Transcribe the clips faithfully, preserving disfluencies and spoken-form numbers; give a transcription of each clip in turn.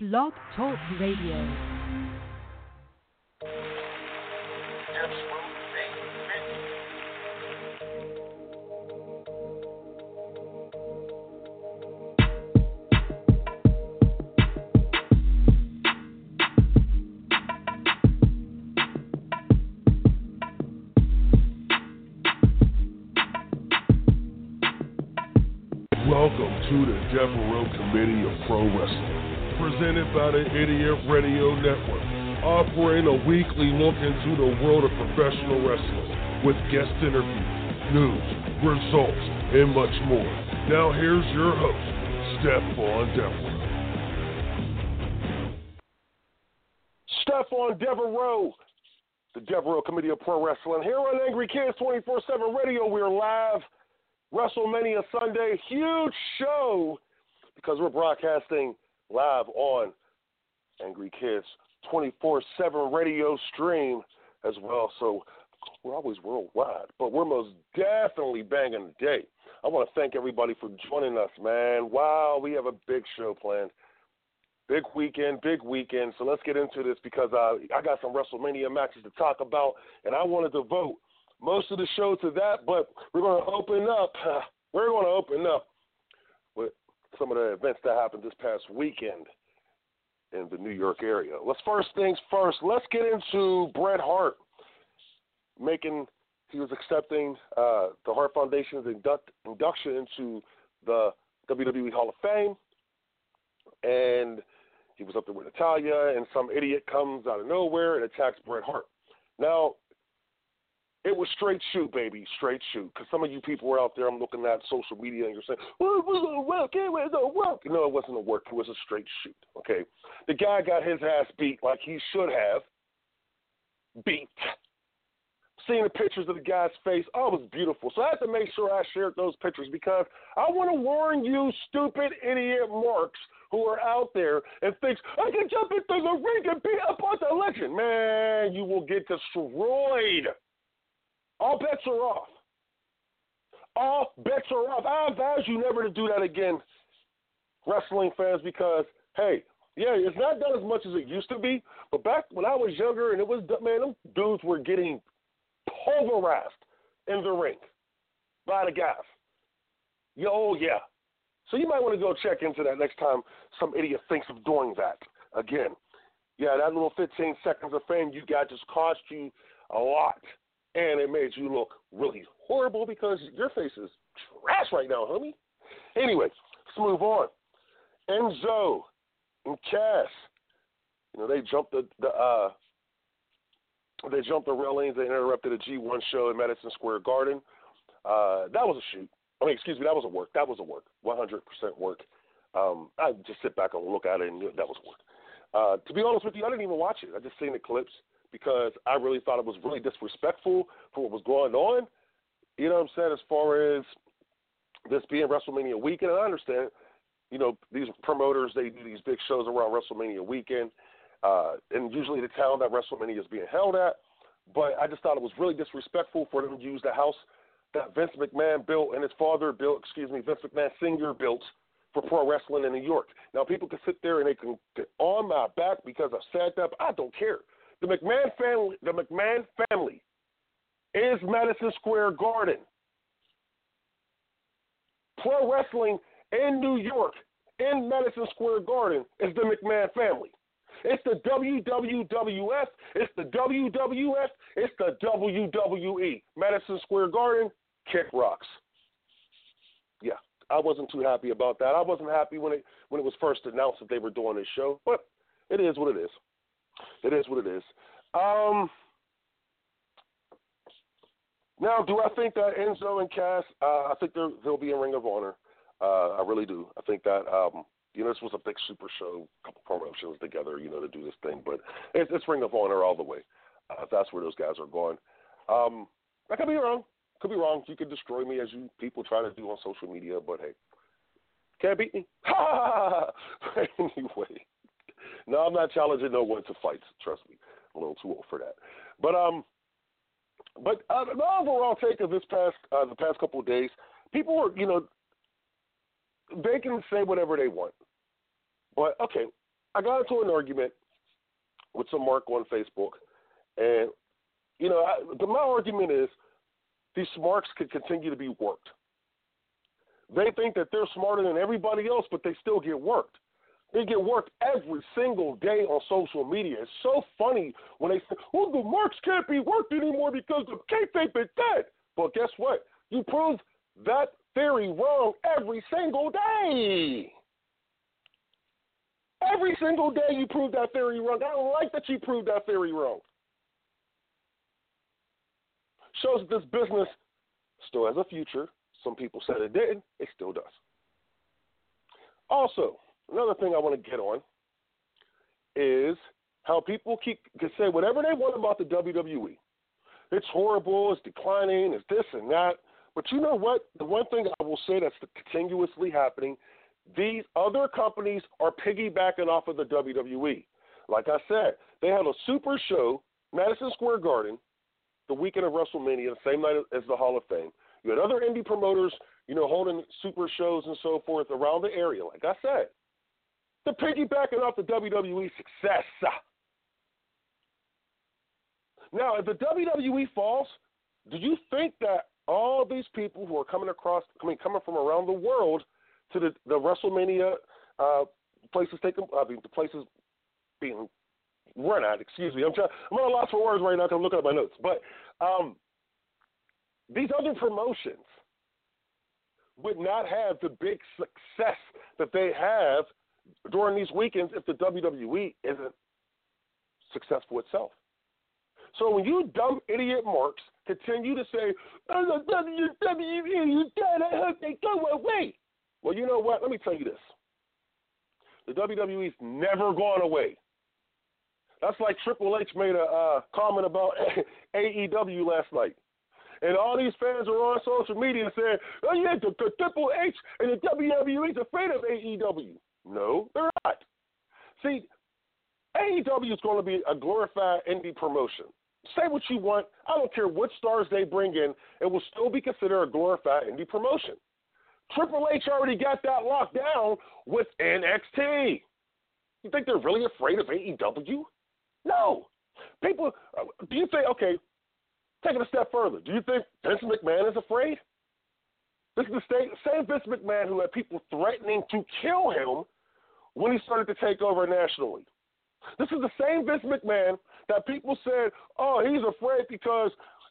Blog Talk Radio. Just welcome to the Devereux Committee of Pro Wrestling, presented by the Idiot Radio Network, offering a weekly look into the world of professional wrestling with guest interviews, news, results, and much more. Now here's your host, Stephon Devereux. Stephon Devereux, the Devereux Committee of Pro Wrestling. Here on Angry Kids twenty-four seven Radio, we are live. WrestleMania Sunday, huge show, because we're broadcasting live on Angry Kids twenty-four seven radio stream as well, so we're always worldwide, but we're most definitely banging the day. I want to thank everybody for joining us, man. Wow, we have a big show planned. Big weekend, big weekend, so let's get into this, because I, I got some WrestleMania matches to talk about, and I want to devote most of the show to that, but we're going to open up. We're going to open up with some of the events that happened this past weekend in the New York area. Let's first things first. Let's get into Bret Hart making. He was accepting uh, the Hart Foundation's induct, induction into the W W E Hall of Fame, and he was up there with Natalya, and some idiot comes out of nowhere and attacks Bret Hart. Now, it was straight shoot, baby, straight shoot. Because some of you people were out there, I'm looking at social media, and you're saying, well, it wasn't a work, it was a work. No, it wasn't a work. It was a straight shoot, okay? The guy got his ass beat like he should have. Beat. Seeing the pictures of the guy's face, oh, it was beautiful. So I had to make sure I shared those pictures, because I want to warn you stupid idiot marks who are out there and thinks, I can jump into the ring and beat up on the legend. Man, you will get destroyed. All bets are off. All bets are off. I advise you never to do that again, wrestling fans, because, hey, yeah, it's not done as much as it used to be, but back when I was younger and it was, man, them dudes were getting pulverized in the ring by the guys. Yo, oh, yeah. So you might want to go check into that next time some idiot thinks of doing that again. Yeah, that little fifteen seconds of fame you got just cost you a lot. And it made you look really horrible, because your face is trash right now, homie. Anyway, let's move on. Enzo and Cass, you know, they jumped the, the uh, they jumped the railings. They interrupted a G one show in Madison Square Garden. Uh, that was a shoot. I mean, excuse me, that was a work. That was a work. one hundred percent work. Um, I just sit back and look at it and knew that was work. Uh, to be honest with you, I didn't even watch it. I just seen the clips, because I really thought it was really disrespectful for what was going on, you know what I'm saying, as far as this being WrestleMania weekend. And I understand, you know, these promoters, they do these big shows around WrestleMania weekend, uh, and usually the town that WrestleMania is being held at, but I just thought it was really disrespectful for them to use the house that Vince McMahon built and his father built, excuse me, Vince McMahon Senior built for pro wrestling in New York. Now, people can sit there and they can get on my back because I said that, but I don't care. The McMahon family, the McMahon family, is Madison Square Garden. Pro wrestling in New York, in Madison Square Garden, is the McMahon family. It's the W W F, it's the W W F, it's the W W E. Madison Square Garden, kick rocks. Yeah, I wasn't too happy about that. I wasn't happy when it when it was first announced that they were doing this show, but it is what it is. It is what it is. Um, now, do I think that Enzo and Cass, uh, I think they'll be in Ring of Honor. Uh, I really do. I think that um, You know, this was a big super show, a couple promotions together, you know, to do this thing. But it's, it's Ring of Honor all the way. Uh, that's where those guys are going. Um, I could be wrong. Could be wrong. You could destroy me as you people try to do on social media, but hey, can't beat me. Ha! Anyway. No, I'm not challenging no one to fights. Trust me. I'm a little too old for that. But um, but uh, the overall take of this past uh, the past couple of days, people were, you know, they can say whatever they want. But, okay, I got into an argument with some Mark on Facebook. And, you know, I, the, my argument is these marks could continue to be worked. They think that they're smarter than everybody else, but they still get worked. They get worked every single day on social media. It's so funny when they say, well, the marks can't be worked anymore because the kayfabe is dead. But guess what? You prove that theory wrong every single day. Every single day you prove that theory wrong. I don't like that you prove that theory wrong. Shows that this business still has a future. Some people said it didn't. It still does. Also, another thing I want to get on is how people keep can say whatever they want about the W W E. It's horrible. It's declining. It's this and that. But you know what? The one thing I will say that's continuously happening, these other companies are piggybacking off of the W W E. Like I said, they had a super show, Madison Square Garden, the weekend of WrestleMania, the same night as the Hall of Fame. You had other indie promoters, you know, holding super shows and so forth around the area. Like I said, they're piggybacking off the W W E success. Now, if the W W E falls, do you think that all these people who are coming across, I mean, coming from around the world to the, the WrestleMania uh, places taking, I mean, the places being run at, excuse me. I'm trying, I'm at a loss for words right now because I'm looking at my notes. But um, these other promotions would not have the big success that they have during these weekends if the W W E isn't successful itself. So when you dumb idiot marks continue to say, oh, the W W E, you dead, I hope they go away. Well, you know what? Let me tell you this. The W W E's never gone away. That's like Triple H made a uh, comment about A E W last night. And all these fans are on social media saying, oh, yeah, the, the Triple H and the W W E's afraid of A E W. No, they're not. See, A E W is going to be a glorified indie promotion. Say what you want. I don't care what stars they bring in. It will still be considered a glorified indie promotion. Triple H already got that locked down with N X T. You think they're really afraid of A E W? No. People, do you think, okay, take it a step further. Do you think Vince McMahon is afraid? This is the same, same Vince McMahon who had people threatening to kill him when he started to take over nationally. This is the same Vince McMahon that people said, oh, he's afraid because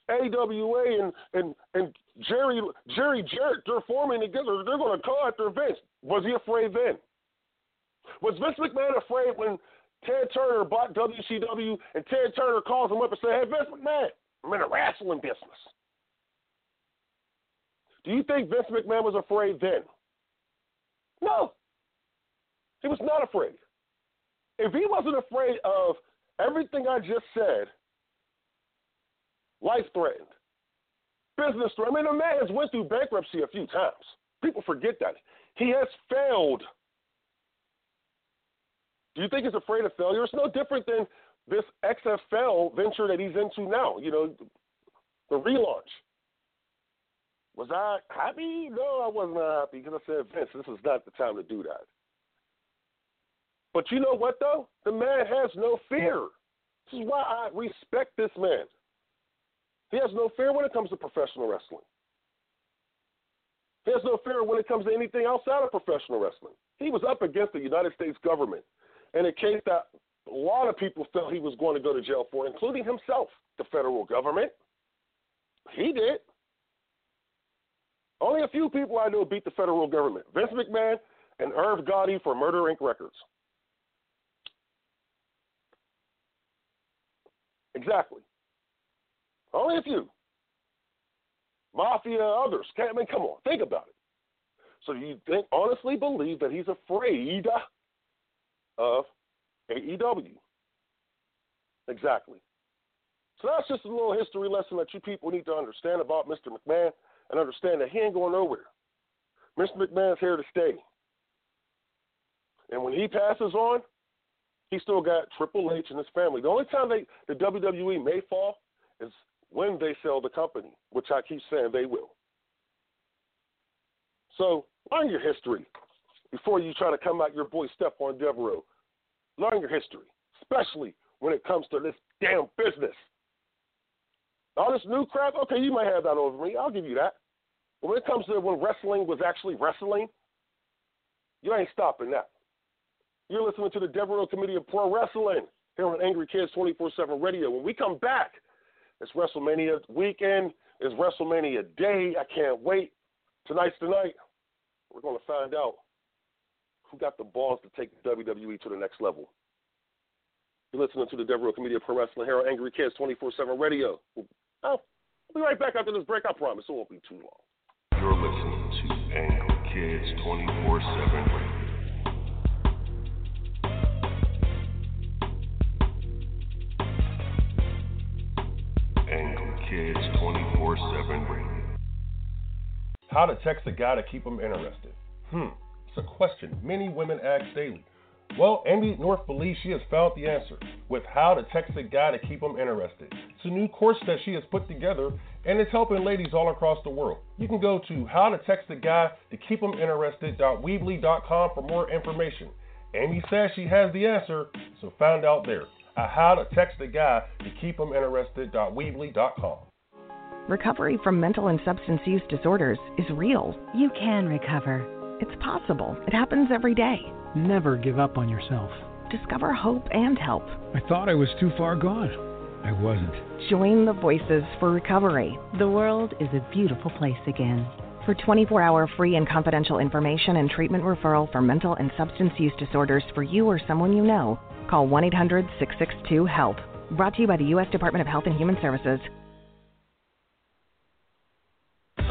A W A and, and, and Jerry Jerry Jarrett, they're forming together. They're going to call after Vince. Was he afraid then? Was Vince McMahon afraid when Ted Turner bought W C W and Ted Turner calls him up and said, hey, Vince McMahon, I'm in the wrestling business? Do you think Vince McMahon was afraid then? No. He was not afraid. If he wasn't afraid of everything I just said, life threatened, business threatened. I mean, the man has went through bankruptcy a few times. People forget that. He has failed. Do you think he's afraid of failure? It's no different than this X F L venture that he's into now, you know, the relaunch. Was I happy? No, I wasn't happy because I said, Vince, this is not the time to do that. But you know what, though? The man has no fear. This is why I respect this man. He has no fear when it comes to professional wrestling. He has no fear when it comes to anything outside of professional wrestling. He was up against the United States government in a case that a lot of people felt he was going to go to jail for, including himself, the federal government. He did. Only a few people I know beat the federal government. Vince McMahon and Irv Gotti for Murder, Incorporated. Records. Exactly. Only a few. Mafia, others. I mean, come on. Think about it. So you think, honestly believe that he's afraid of A E W. Exactly. So that's just a little history lesson that you people need to understand about Mister McMahon and understand that he ain't going nowhere. Mister McMahon's here to stay. And when he passes on, he still got Triple H and his family. The only time they, the W W E may fall is when they sell the company, which I keep saying they will. So learn your history before you try to come out your boy Stephon Devereux. Learn your history, especially when it comes to this damn business. All this new crap, okay, you might have that over me. I'll give you that. But when it comes to when wrestling was actually wrestling, you ain't stopping that. You're listening to the Devereux Committee of Pro Wrestling here on Angry Kids twenty-four seven Radio. When we come back, it's WrestleMania weekend. It's WrestleMania day. I can't wait. Tonight's the night. We're going to find out who got the balls to take W W E to the next level. You're listening to the Devereux Committee of Pro Wrestling here on Angry Kids twenty-four seven Radio. I'll be right back after this break. I promise it won't be too long. You're listening to Angry Kids twenty-four seven Radio. Kids twenty-four seven Radio. How to text a guy to keep him interested. Hmm, it's a question many women ask daily. Well, Amy North believes she has found the answer with How to Text a Guy to Keep Him Interested. It's a new course that she has put together, and it's helping ladies all across the world. You can go to How to Text a Guy to Keep Him Interested.weebly dot com for more information. Amy says she has the answer, so find out there. A How to Text a Guy to Keep Him Interested.weebly dot com. Recovery from mental and substance use disorders is real. You can recover. It's possible. It happens every day. Never give up on yourself. Discover hope and help. I thought I was too far gone. I wasn't. Join the Voices for Recovery. The world is a beautiful place again. For twenty-four hour free and confidential information and treatment referral for mental and substance use disorders for you or someone you know, call one eight hundred six six two HELP. Brought to you by the U S Department of Health and Human Services.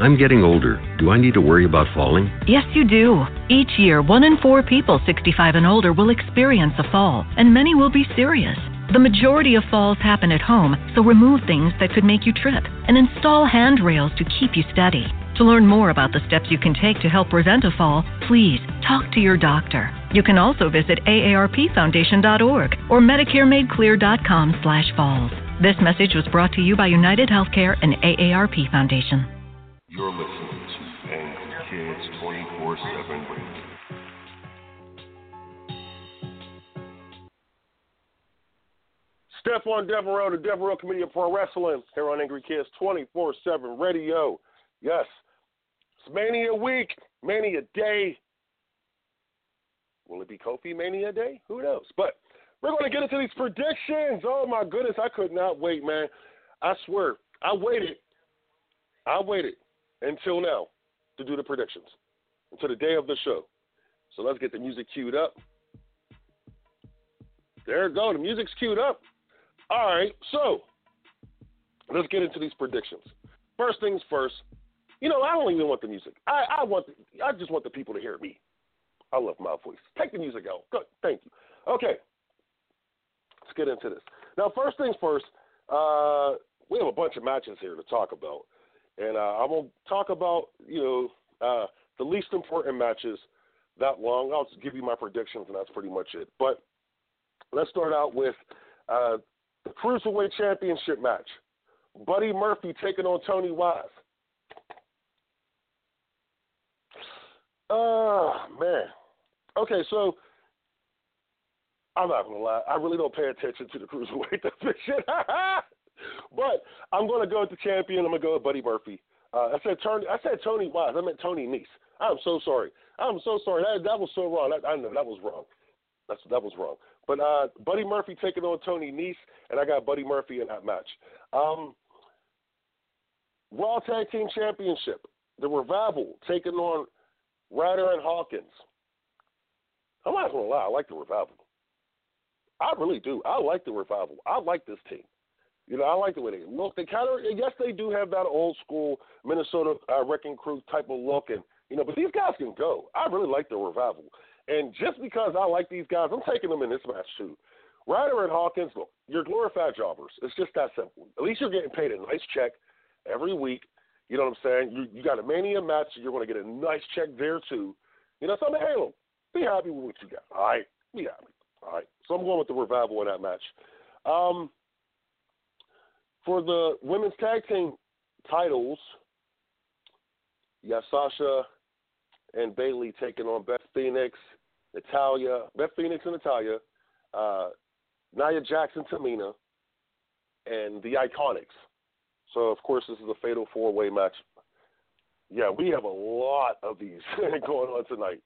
I'm getting older. Do I need to worry about falling? Yes, you do. Each year, one in four people sixty-five and older will experience a fall, and many will be serious. The majority of falls happen at home, so remove things that could make you trip and install handrails to keep you steady. To learn more about the steps you can take to help prevent a fall, please talk to your doctor. You can also visit A A R P foundation dot org or medicare made clear dot com slash falls. This message was brought to you by United Healthcare and A A R P Foundation. You're listening to Angry Kids twenty-four seven Radio. Stephon Devereux, the Devereux Committee of Pro Wrestling, here on Angry Kids twenty-four seven Radio. Yes, it's Mania Week, Mania Day. Will it be Kofi Mania Day? Who knows? But we're going to get into these predictions. Oh, my goodness. I could not wait, man. I swear. I waited. I waited until now to do the predictions, until the day of the show. So let's get the music queued up. There we go. The music's queued up. All right. So let's get into these predictions. First things first. You know, I don't even want the music. I, I want. The, I just want the people to hear me. I love my voice. Take the music out. Good. Thank you. Okay. Let's get into this. Now, first things first, uh, we have a bunch of matches here to talk about. And uh, I won't talk about, you know, uh, the least important matches that long. I'll just give you my predictions, and that's pretty much it. But let's start out with uh, the Cruiserweight Championship match. Buddy Murphy taking on Tony Nese. Oh, man. Okay, so I'm not going to lie. I really don't pay attention to the Cruiserweight division. But I'm going to go with the champion. I'm going to go with Buddy Murphy. Uh, I said Tony, I said Tony Nese. I meant Tony Nese. I'm so sorry. I'm so sorry. That that was so wrong. That, I know that was wrong. That's that was wrong. But uh, Buddy Murphy taking on Tony Nese, and I got Buddy Murphy in that match. Um, Raw Tag Team Championship. The Revival taking on Ryder and Hawkins. I'm not going to lie. I like the Revival. I really do. I like the Revival. I like this team. You know, I like the way they look. They kind of, yes, they do have that old school Minnesota uh, Wrecking Crew type of look, and You know, but these guys can go. I really like the Revival. And just because I like these guys, I'm taking them in this match too. Ryder and Hawkins, look, you're glorified jobbers. It's just that simple. At least you're getting paid a nice check every week. You know what I'm saying? You you got a Mania match, you're going to get a nice check there too. You know, so I'm going to hail them. Be happy with what you got. All right? Be happy. All right. So I'm going with the Revival in that match. Um, for the women's tag team titles, you got Sasha and Bayley taking on Beth Phoenix, Natalya, Beth Phoenix and Natalya, uh, Nia Jackson, Tamina, and the Iconics. So, of course, this is a fatal four-way match. Yeah, we have a lot of these going on tonight.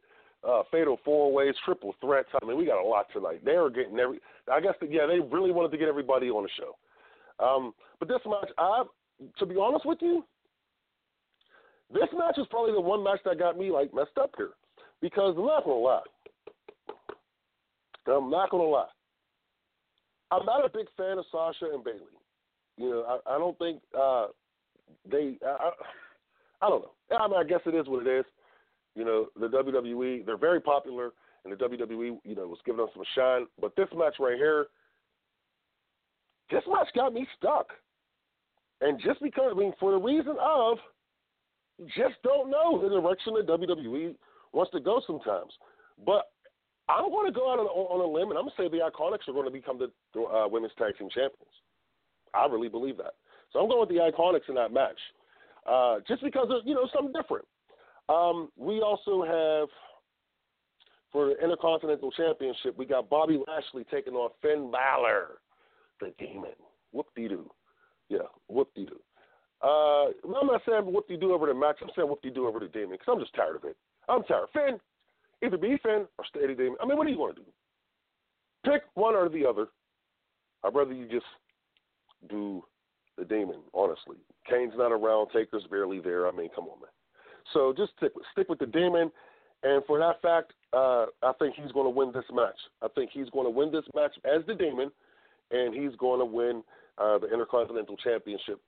Uh, fatal four-ways, triple threats. I mean, we got a lot tonight. They are getting every – I guess, the, yeah, they really wanted to get everybody on the show. Um, but this match, I, to be honest with you, this match is probably the one match that got me, like, messed up here. Because I'm not going to lie. I'm not going to lie. I'm not a big fan of Sasha and Bayley. You know, I, I don't think uh, they I, – I don't know. I mean, I guess it is what it is. You know, the W W E, they're very popular, and the W W E, you know, was giving us some shine. But this match right here, this match got me stuck. And just because, I mean, for the reason of – just don't know the direction that W W E wants to go sometimes. But I'm going to go out on, on a limb, and I'm going to say the Iconics are going to become the uh, women's tag team champions. I really believe that. So I'm going with the Iconics in that match, uh, just because there's, you know, something different. Um, we also have, for the Intercontinental Championship, we got Bobby Lashley taking on Finn Balor, the Demon. Whoop-de-doo. Yeah, whoop-de-doo. Uh, I'm not saying whoop-de-doo over the match. I'm saying whoop-de-doo over the Demon because I'm just tired of it. I'm tired. Finn, either be Finn or Steady Demon. I mean, what are you going to do? Pick one or the other. I'd rather you just do the Demon, honestly. Kane's not around. Taker's barely there. I mean, come on, man. So just stick with, stick with the Demon. And for that fact, uh, I think he's going to win this match. I think he's going to win this match as the Demon, and he's going to win uh, the Intercontinental Championship.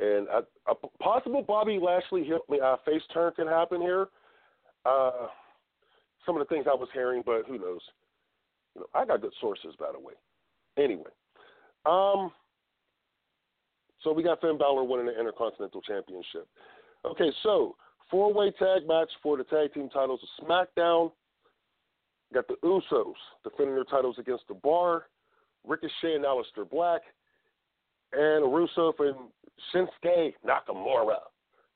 And a, a possible Bobby Lashley uh, face turn can happen here. Uh, some of the things I was hearing, but who knows? You know, I got good sources, by the way. Anyway, um, so we got Finn Balor winning the Intercontinental Championship. Okay, so four-way tag match for the tag team titles of SmackDown. Got the Usos defending their titles against the Bar, Ricochet and Aleister Black, and Rusev and Shinsuke Nakamura.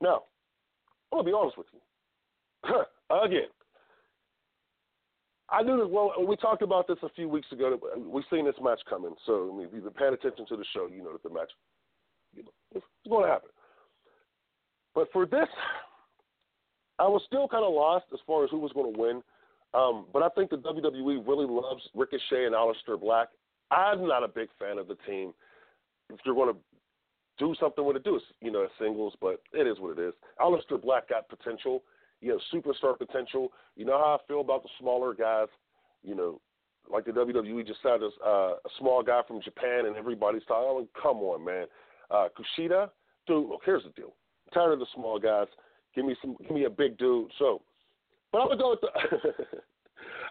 Now, I'm going to be honest with you. Again, I knew that, well, we talked about this a few weeks ago. We've seen this match coming. So, I mean, if you've been paying attention to the show, you know that the match, you know, it's going to happen. But for this, I was still kind of lost as far as who was going to win. Um, but I think the W W E really loves Ricochet and Aleister Black. I'm not a big fan of the team. If you're going to do something with it, do it, you know, singles, but it is what it is. Aleister Black got potential, you know, superstar potential. You know how I feel about the smaller guys, you know, like the W W E just signed uh, a small guy from Japan, and everybody's talking, oh, come on, man. Uh, Kushida, dude, look, here's the deal. I'm tired of the small guys. Give me some, give me a big dude. So, but I'm going to go with the,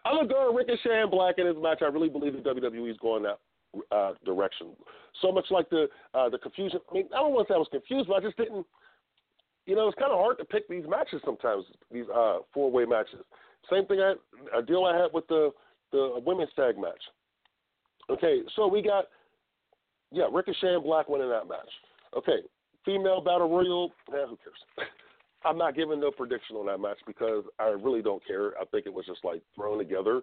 I'm going to go with Ricochet and Black in his match. I really believe the W W E is going that Uh, direction. So much like the uh, the confusion. I mean, I don't want to say I was confused, but I just didn't. You know, it's kind of hard to pick these matches sometimes. These uh, four way matches. Same thing. I a deal I had with the the women's tag match. Okay, so we got yeah Ricochet and Black winning that match. Okay, female battle royal. Eh, who cares? I'm not giving no prediction on that match because I really don't care. I think it was just like thrown together.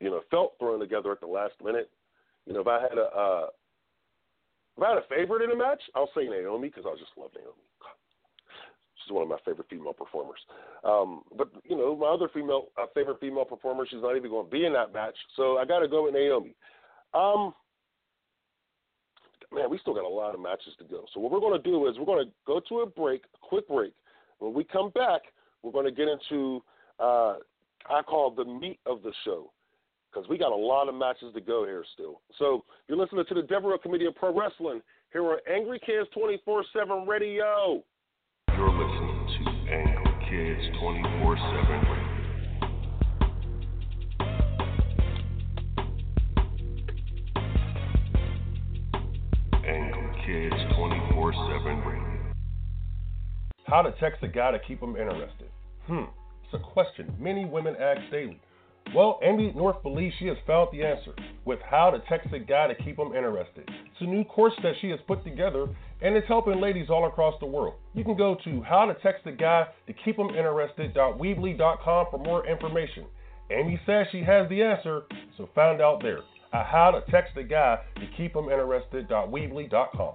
You know, felt thrown together at the last minute. You know, if I had a uh, if I had a favorite in a match, I'll say Naomi because I just love Naomi. She's one of my favorite female performers. Um, but you know, my other female uh, favorite female performer, she's not even going to be in that match, so I got to go with Naomi. Um, man, we still got a lot of matches to go. So what we're going to do is we're going to go to a break, a quick break. When we come back, we're going to get into uh, I call the meat of the show, because we got a lot of matches to go here still. So you're listening to the Devereux Committee of Pro Wrestling here on Angry Kids twenty-four seven Radio. You're listening to Angry Kids. kids twenty-four seven. Angry kids twenty-four seven rating. How to text a guy to keep him interested. Hmm, it's a question many women ask daily. Well, Amy North believes she has found the answer with How to Text a Guy to Keep Him Interested. It's a new course that she has put together, and it's helping ladies all across the world. You can go to howtotextaguytokeephiminterested.weebly dot com for more information. Amy says she has the answer, so find out there at howtotextaguytokeephiminterested.weebly dot com.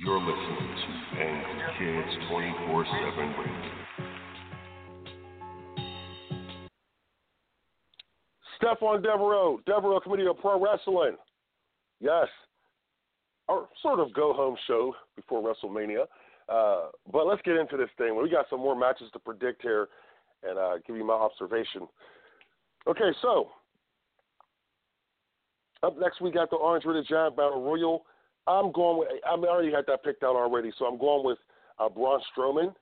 You're listening to Angry Kids twenty-four seven Radio. Stephon Devereux, Devereux Committee of Pro Wrestling. Yes, our sort of go-home show before WrestleMania. Uh, but let's get into this thing. We got some more matches to predict here and uh, give you my observation. Okay, so up next we got the Andre the Giant Battle Royal. I'm going with, I already had that picked out already, so I'm going with uh, Braun Strowman.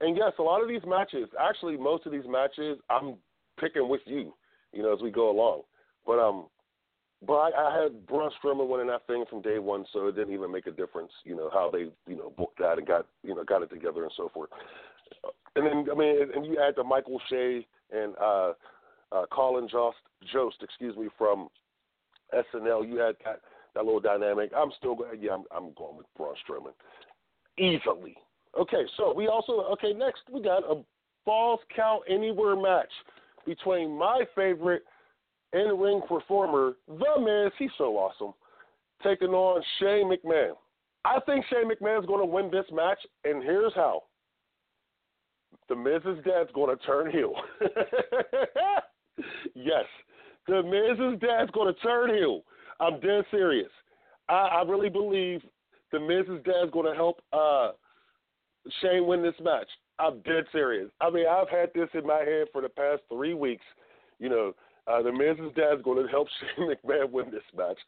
And yes, a lot of these matches, actually most of these matches, I'm picking with you, you know, as we go along. But um, but I, I had Braun Strowman winning that thing from day one, so it didn't even make a difference, you know, how they, you know, booked that and got, you know, got it together and so forth. And then, I mean, and you add the Michael Shea and uh, uh, Colin Jost, Jost, excuse me, from S N L, you had that. That little dynamic. I'm still going. Yeah, I'm, I'm going with Braun Strowman easily. Okay, so we also okay. Next, we got a Falls Count Anywhere match between my favorite in-ring performer, The Miz. He's so awesome, taking on Shane McMahon. I think Shane McMahon's going to win this match, and here's how: The Miz's dad's going to turn heel. Yes, The Miz's dad's going to turn heel. I'm dead serious. I, I really believe the Miz's dad is going to help uh, Shane win this match. I'm dead serious. I mean, I've had this in my head for the past three weeks. You know, uh, the Miz's dad is going to help Shane McMahon win this match.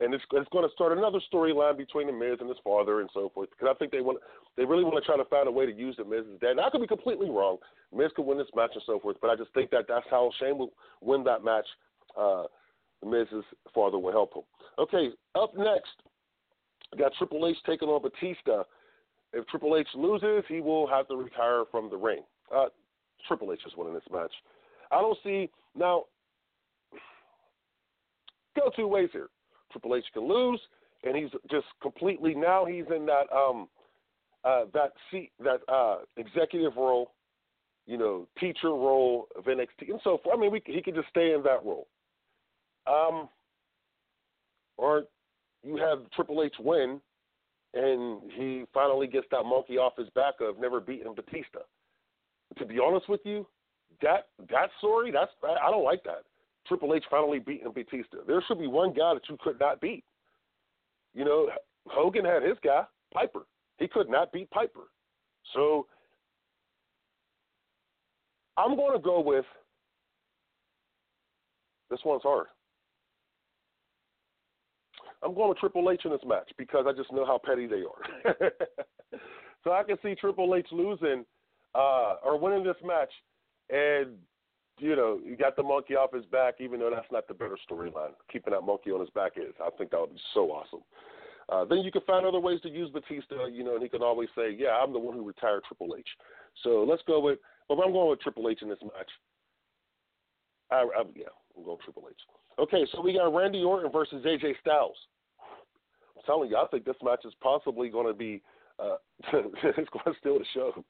And it's, it's going to start another storyline between the Miz and his father and so forth. Because I think they want, they really want to try to find a way to use the Miz's dad. And I could be completely wrong. Miz could win this match and so forth. But I just think that that's how Shane will win that match. Uh, The Miz's father will help him. Okay, up next, we got Triple H taking on Batista. If Triple H loses, he will have to retire from the ring. Uh, Triple H is winning this match. I don't see – now, go two ways here. Triple H can lose, and he's just completely – now he's in that um, uh, that seat, that uh, executive role, you know, teacher role of N X T and so forth. I mean, we, he could just stay in that role. Um, or you have Triple H win, and he finally gets that monkey off his back of never beating Batista. To be honest with you, that that story, that's I don't like that. Triple H finally beating Batista. There should be one guy that you could not beat. You know, Hogan had his guy, Piper. He could not beat Piper. So I'm going to go with this one's hard. I'm going with Triple H in this match because I just know how petty they are. So I can see Triple H losing uh, or winning this match, and, you know, you got the monkey off his back, even though that's not the better storyline. Keeping that monkey on his back is. I think that would be so awesome. Uh, then you can find other ways to use Batista, you know, and he can always say, yeah, I'm the one who retired Triple H. So let's go with, well, I'm going with Triple H in this match. I, I, yeah, I'm going Triple H. Okay, so we got Randy Orton versus A J Styles. I'm telling you, I think this match is possibly going to be, uh, it's going to steal the show.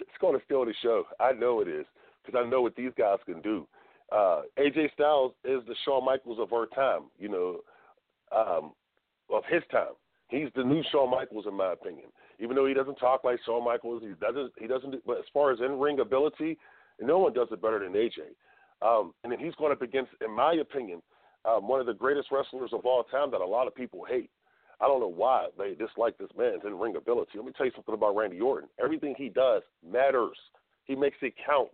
It's going to steal the show. I know it is, because I know what these guys can do. Uh, A J Styles is the Shawn Michaels of our time, you know, um, of his time. He's the new Shawn Michaels, in my opinion. Even though he doesn't talk like Shawn Michaels, he doesn't. He doesn't. Do, but as far as in-ring ability, no one does it better than A J. Um, and then he's going up against, in my opinion, um, one of the greatest wrestlers of all time that a lot of people hate. I don't know why they dislike this man's in-ring ability. Let me tell you something about Randy Orton. Everything he does matters. He makes it count.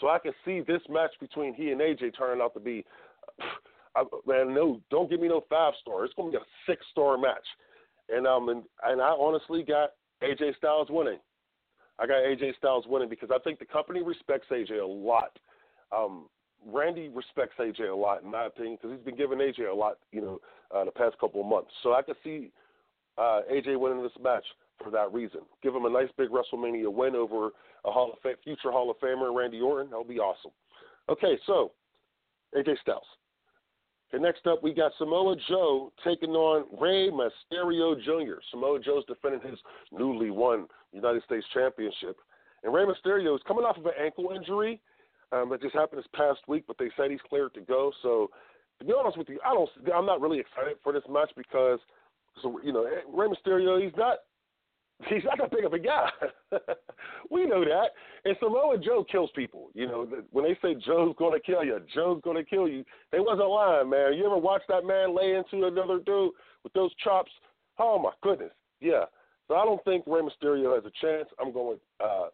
So I can see this match between he and A J turning out to be, I, man, no, don't give me no five-star. It's going to be a six-star match. And um, and, and I honestly got A J Styles winning. I got A J Styles winning because I think the company respects A J a lot. Um, Randy respects A J a lot, in my opinion, because he's been giving A J a lot, you know, uh, the past couple of months. So I could see uh, A J winning this match for that reason. Give him a nice big WrestleMania win over a Hall of Fame, future Hall of Famer, Randy Orton. That would be awesome. Okay, so A J Styles. Okay, next up we got Samoa Joe taking on Rey Mysterio Junior Samoa Joe's defending his newly won United States Championship. And Rey Mysterio is coming off of an ankle injury. Um, that just happened this past week, but they said he's cleared to go. So, to be honest with you, I don't. I'm not really excited for this match because, so, you know, Rey Mysterio, he's not. He's not that big of a guy. We know that. And Samoa Joe kills people. You know, when they say Joe's going to kill you, Joe's going to kill you, they wasn't lying, man. You ever watch that man lay into another dude with those chops? Oh my goodness, yeah. So I don't think Rey Mysterio has a chance. I'm going with uh,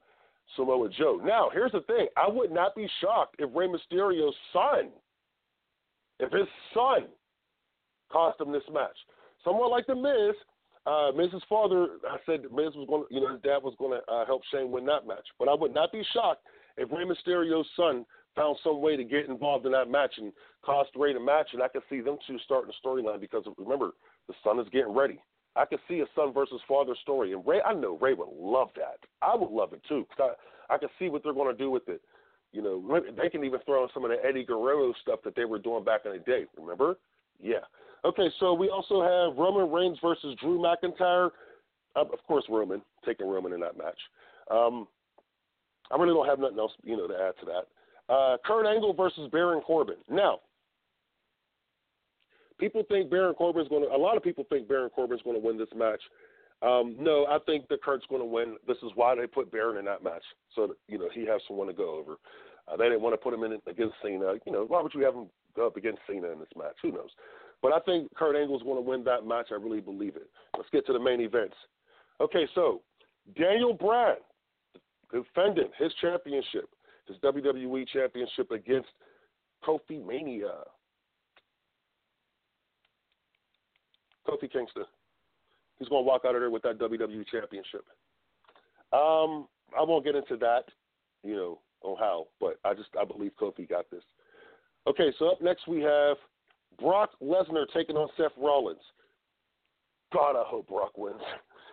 Samoa Joe. Now, here's the thing. I would not be shocked if Rey Mysterio's son, if his son cost him this match. Someone like The Miz, uh, Miz's father, I said Miz was going to, you know, his dad was going to uh, help Shane win that match. But I would not be shocked if Rey Mysterio's son found some way to get involved in that match and cost Rey the match, and I could see them two starting a storyline because, remember, the son is getting ready. I could see a son versus father story, and Rey, I know Rey would love that. I would love it too, because I, I could see what they're going to do with it. You know, they can even throw in some of the Eddie Guerrero stuff that they were doing back in the day. Remember? Yeah. Okay, so we also have Roman Reigns versus Drew McIntyre. Um, of course, Roman, taking Roman in that match. Um, I really don't have nothing else, you know, to add to that. Uh, Kurt Angle versus Baron Corbin. Now, people think Baron Corbin's going to, a lot of people think Baron Corbin's going to win this match. Um, no, I think that Kurt's going to win. This is why they put Baron in that match. So, that, you know, he has someone to go over. Uh, they didn't want to put him in against Cena. You know, why would you have him go up against Cena in this match? Who knows? But I think Kurt Angle's going to win that match. I really believe it. Let's get to the main events. Okay, so Daniel Bryan, defending his championship, his W W E championship against Kofi Mania. Kofi Kingston. He's going to walk out of there with that W W E championship. Um, I won't get into that, you know, on how, but I just, I believe Kofi got this. Okay, so up next we have Brock Lesnar taking on Seth Rollins. God, I hope Brock wins.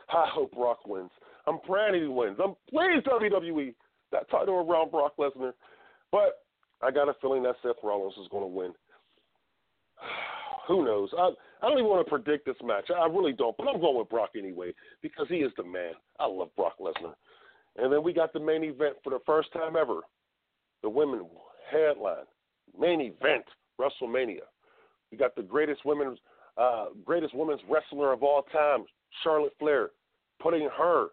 I hope Brock wins. I'm praying he wins. I'm please, W W E, that title around Brock Lesnar. But I got a feeling that Seth Rollins is going to win. Who knows? I, I don't even want to predict this match. I really don't, but I'm going with Brock anyway because he is the man. I love Brock Lesnar. And then we got the main event for the first time ever. The women headline. Main event, WrestleMania. We got the greatest women's, uh, greatest women's wrestler of all time, Charlotte Flair, putting her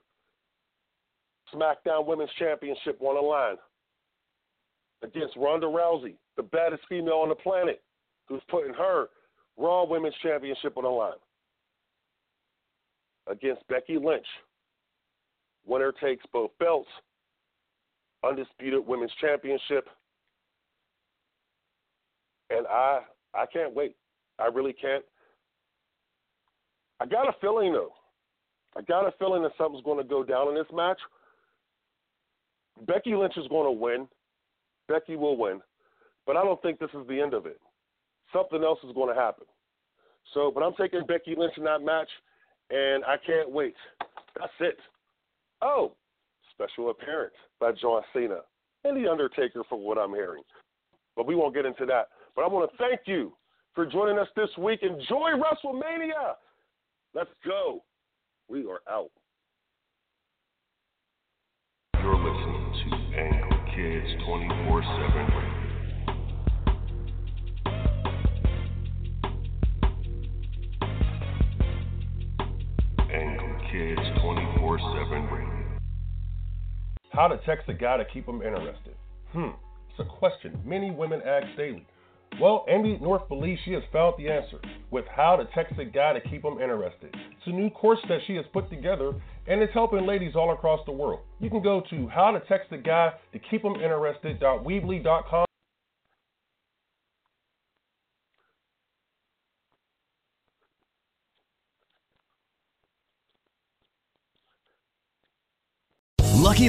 SmackDown Women's Championship on the line against Ronda Rousey, the baddest female on the planet, who's putting her Raw Women's Championship on the line against Becky Lynch. Winner takes both belts. Undisputed Women's Championship. And I I can't wait. I really can't. I got a feeling, though. I got a feeling that something's going to go down in this match. Becky Lynch is going to win. Becky will win. But I don't think this is the end of it. Something else is going to happen. So, but I'm taking Becky Lynch in that match, and I can't wait. That's it. Oh, special appearance by John Cena and The Undertaker for what I'm hearing. But we won't get into that. But I want to thank you for joining us this week. Enjoy WrestleMania. Let's go. We are out. You're listening to Angle Kids twenty-four seven Radio. Kids twenty-four seven Radio. How to text a guy to keep him interested. Hmm, it's a question many women ask daily. Well, Amy North believes she has found the answer with How to Text a Guy to Keep Him Interested. It's a new course that she has put together, and it's helping ladies all across the world. You can go to How to Text a Guy to Keep Him Interested.weebly dot com. Lucky